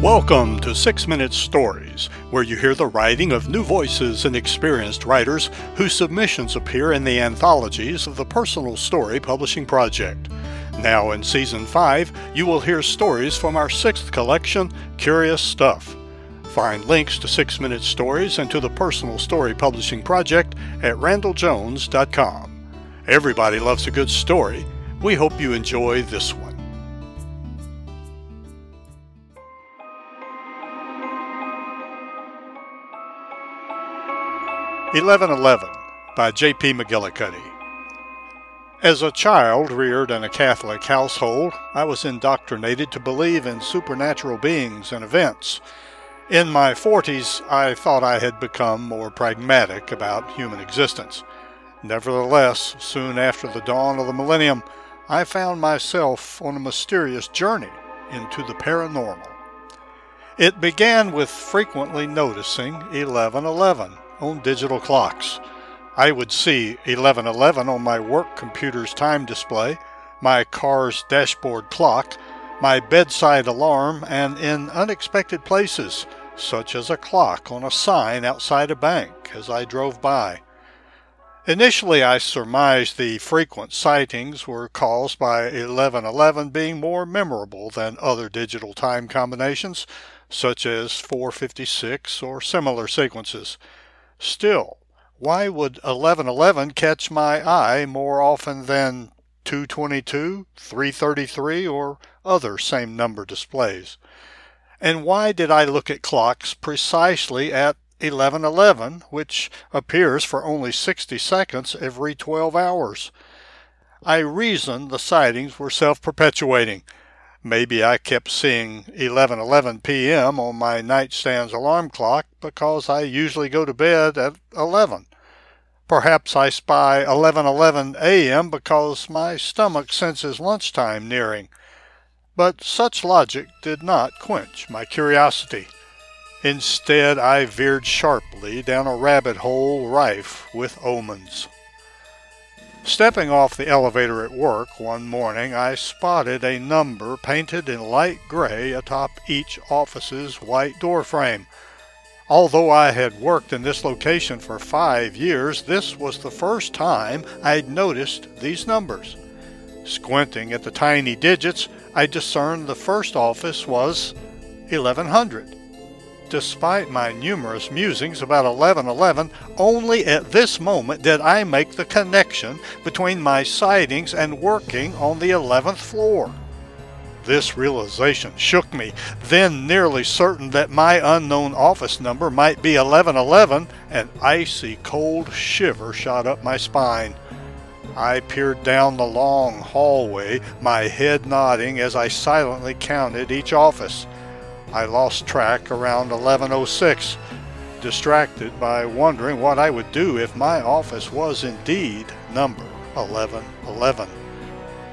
Welcome to 6 Minute Stories, where you hear the writing of new voices and experienced writers whose submissions appear in the anthologies of the Personal Story Publishing Project. Now in Season 5, you will hear stories from our 6th collection, Curious Stuff. Find links to 6 Minute Stories and to the Personal Story Publishing Project at randalljones.com. Everybody loves a good story. We hope you enjoy this one. "1111" by J.P. McGillicuddy. As a child reared in a Catholic household, I was indoctrinated to believe in supernatural beings and events. In my 40s, I thought I had become more pragmatic about human existence. Nevertheless, soon after the dawn of the millennium, I found myself on a mysterious journey into the paranormal. It began with frequently noticing 1111. On digital clocks. I would see 1111 on my work computer's time display, my car's dashboard clock, my bedside alarm, and in unexpected places, such as a clock on a sign outside a bank as I drove by. Initially, I surmised the frequent sightings were caused by 1111 being more memorable than other digital time combinations, such as 456 or similar sequences. Still, why would 1111 catch my eye more often than 222, 333, or other same number displays? And why did I look at clocks precisely at 1111, which appears for only 60 seconds every 12 hours? I reasoned the sightings were self-perpetuating. Maybe I kept seeing 11:11 p.m. on my nightstand's alarm clock because I usually go to bed at 11. Perhaps I spy 11:11 a.m. because my stomach senses lunchtime nearing. But such logic did not quench my curiosity. Instead, I veered sharply down a rabbit hole rife with omens. Stepping off the elevator at work one morning, I spotted a number painted in light gray atop each office's white doorframe. Although I had worked in this location for 5 years, this was the first time I'd noticed these numbers. Squinting at the tiny digits, I discerned the first office was 1100. Despite my numerous musings about 1111, only at this moment did I make the connection between my sightings and working on the 11th floor. This realization shook me, then nearly certain that my unknown office number might be 1111, an icy cold shiver shot up my spine. I peered down the long hallway, my head nodding as I silently counted each office. I lost track around 11:06, distracted by wondering what I would do if my office was indeed number 1111.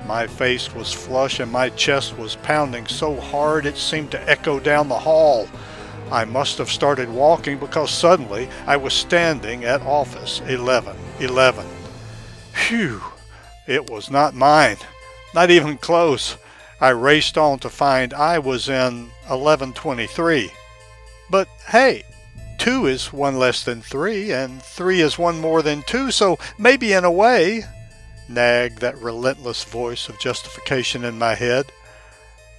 My face was flush and my chest was pounding so hard it seemed to echo down the hall. I must have started walking because suddenly I was standing at office 1111. Phew! It was not mine. Not even close. I raced on to find I was in 1123. But hey, 2 is one less than 3, and 3 is one more than 2, so maybe in a way, nagged that relentless voice of justification in my head.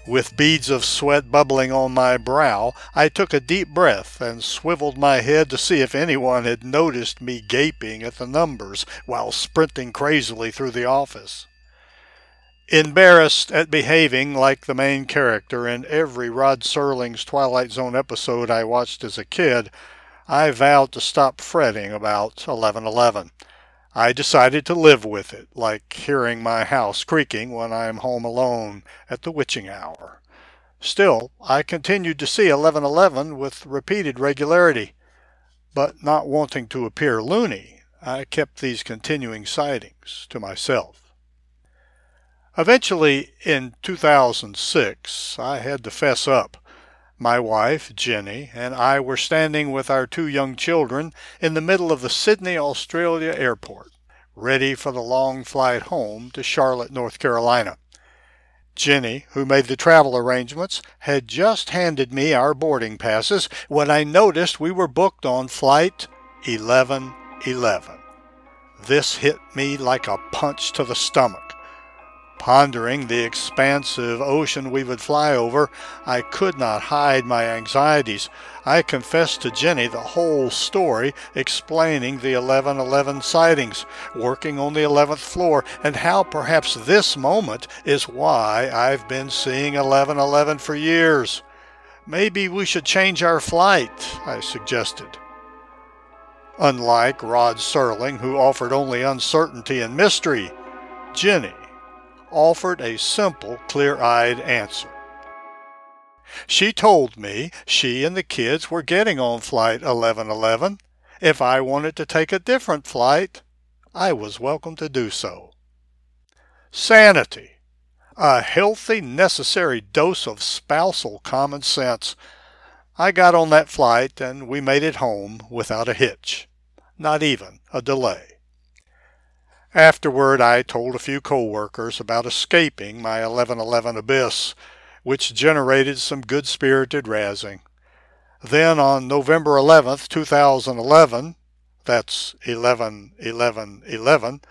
With beads of sweat bubbling on my brow, I took a deep breath and swiveled my head to see if anyone had noticed me gaping at the numbers while sprinting crazily through the office. Embarrassed at behaving like the main character in every Rod Serling's Twilight Zone episode I watched as a kid, I vowed to stop fretting about 1111. I decided to live with it, like hearing my house creaking when I am home alone at the witching hour. Still, I continued to see 1111 with repeated regularity, but not wanting to appear loony, I kept these continuing sightings to myself. Eventually, in 2006, I had to fess up. My wife, Jenny, and I were standing with our 2 young children in the middle of the Sydney, Australia airport, ready for the long flight home to Charlotte, North Carolina. Jenny, who made the travel arrangements, had just handed me our boarding passes when I noticed we were booked on flight 1111. This hit me like a punch to the stomach. Pondering the expansive ocean we would fly over, I could not hide my anxieties. I confessed to Jenny the whole story, explaining the 1111 sightings, working on the 11th floor, and how perhaps this moment is why I've been seeing 1111 for years. Maybe we should change our flight, I suggested. Unlike Rod Serling, who offered only uncertainty and mystery, Jenny offered a simple, clear-eyed answer. She told me she and the kids were getting on flight 1111. If I wanted to take a different flight, I was welcome to do so. Sanity. A healthy, necessary dose of spousal common sense. I got on that flight, and we made it home without a hitch, not even a delay. Afterward, I told a few co-workers about escaping my 1111 abyss, which generated some good-spirited razzing. Then on November 11th, 2011, that's 11-11-11,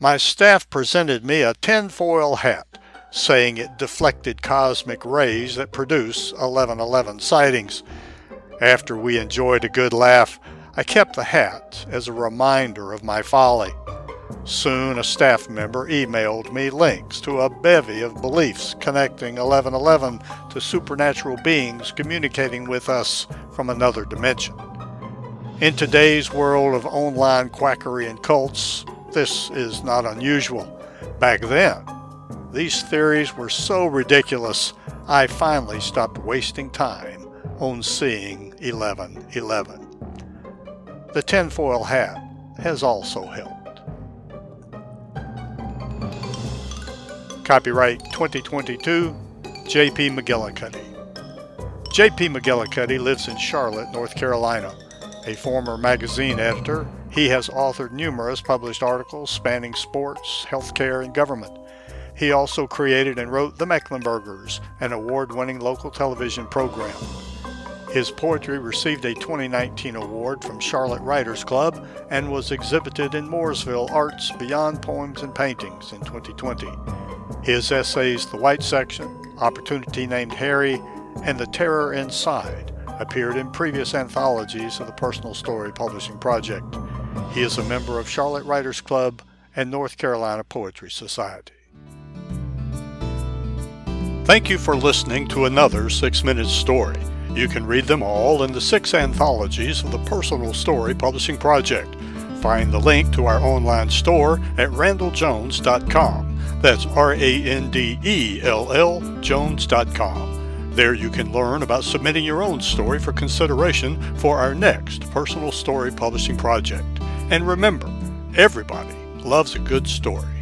my staff presented me a tinfoil hat, saying it deflected cosmic rays that produce 1111 sightings. After we enjoyed a good laugh, I kept the hat as a reminder of my folly. Soon a staff member emailed me links to a bevy of beliefs connecting 1111 to supernatural beings communicating with us from another dimension. In today's world of online quackery and cults, this is not unusual. Back then, these theories were so ridiculous, I finally stopped wasting time on seeing 1111. The tinfoil hat has also helped. Copyright 2022, J.P. McGillicuddy. J.P. McGillicuddy lives in Charlotte, North Carolina. A former magazine editor, he has authored numerous published articles spanning sports, healthcare, and government. He also created and wrote The Mecklenburgers, an award-winning local television program. His poetry received a 2019 award from Charlotte Writers Club and was exhibited in Mooresville Arts Beyond Poems and Paintings in 2020. His essays The White Section, Opportunity Named Harry, and The Terror Inside appeared in previous anthologies of the Personal Story Publishing Project. He is a member of Charlotte Writers Club and North Carolina Poetry Society. Thank you for listening to another 6 Minute Story. You can read them all in the 6 anthologies of the Personal Story Publishing Project. Find the link to our online store at randelljones.com. That's R-A-N-D-E-L-L jones.com. There you can learn about submitting your own story for consideration for our next Personal Story Publishing Project. And remember, everybody loves a good story.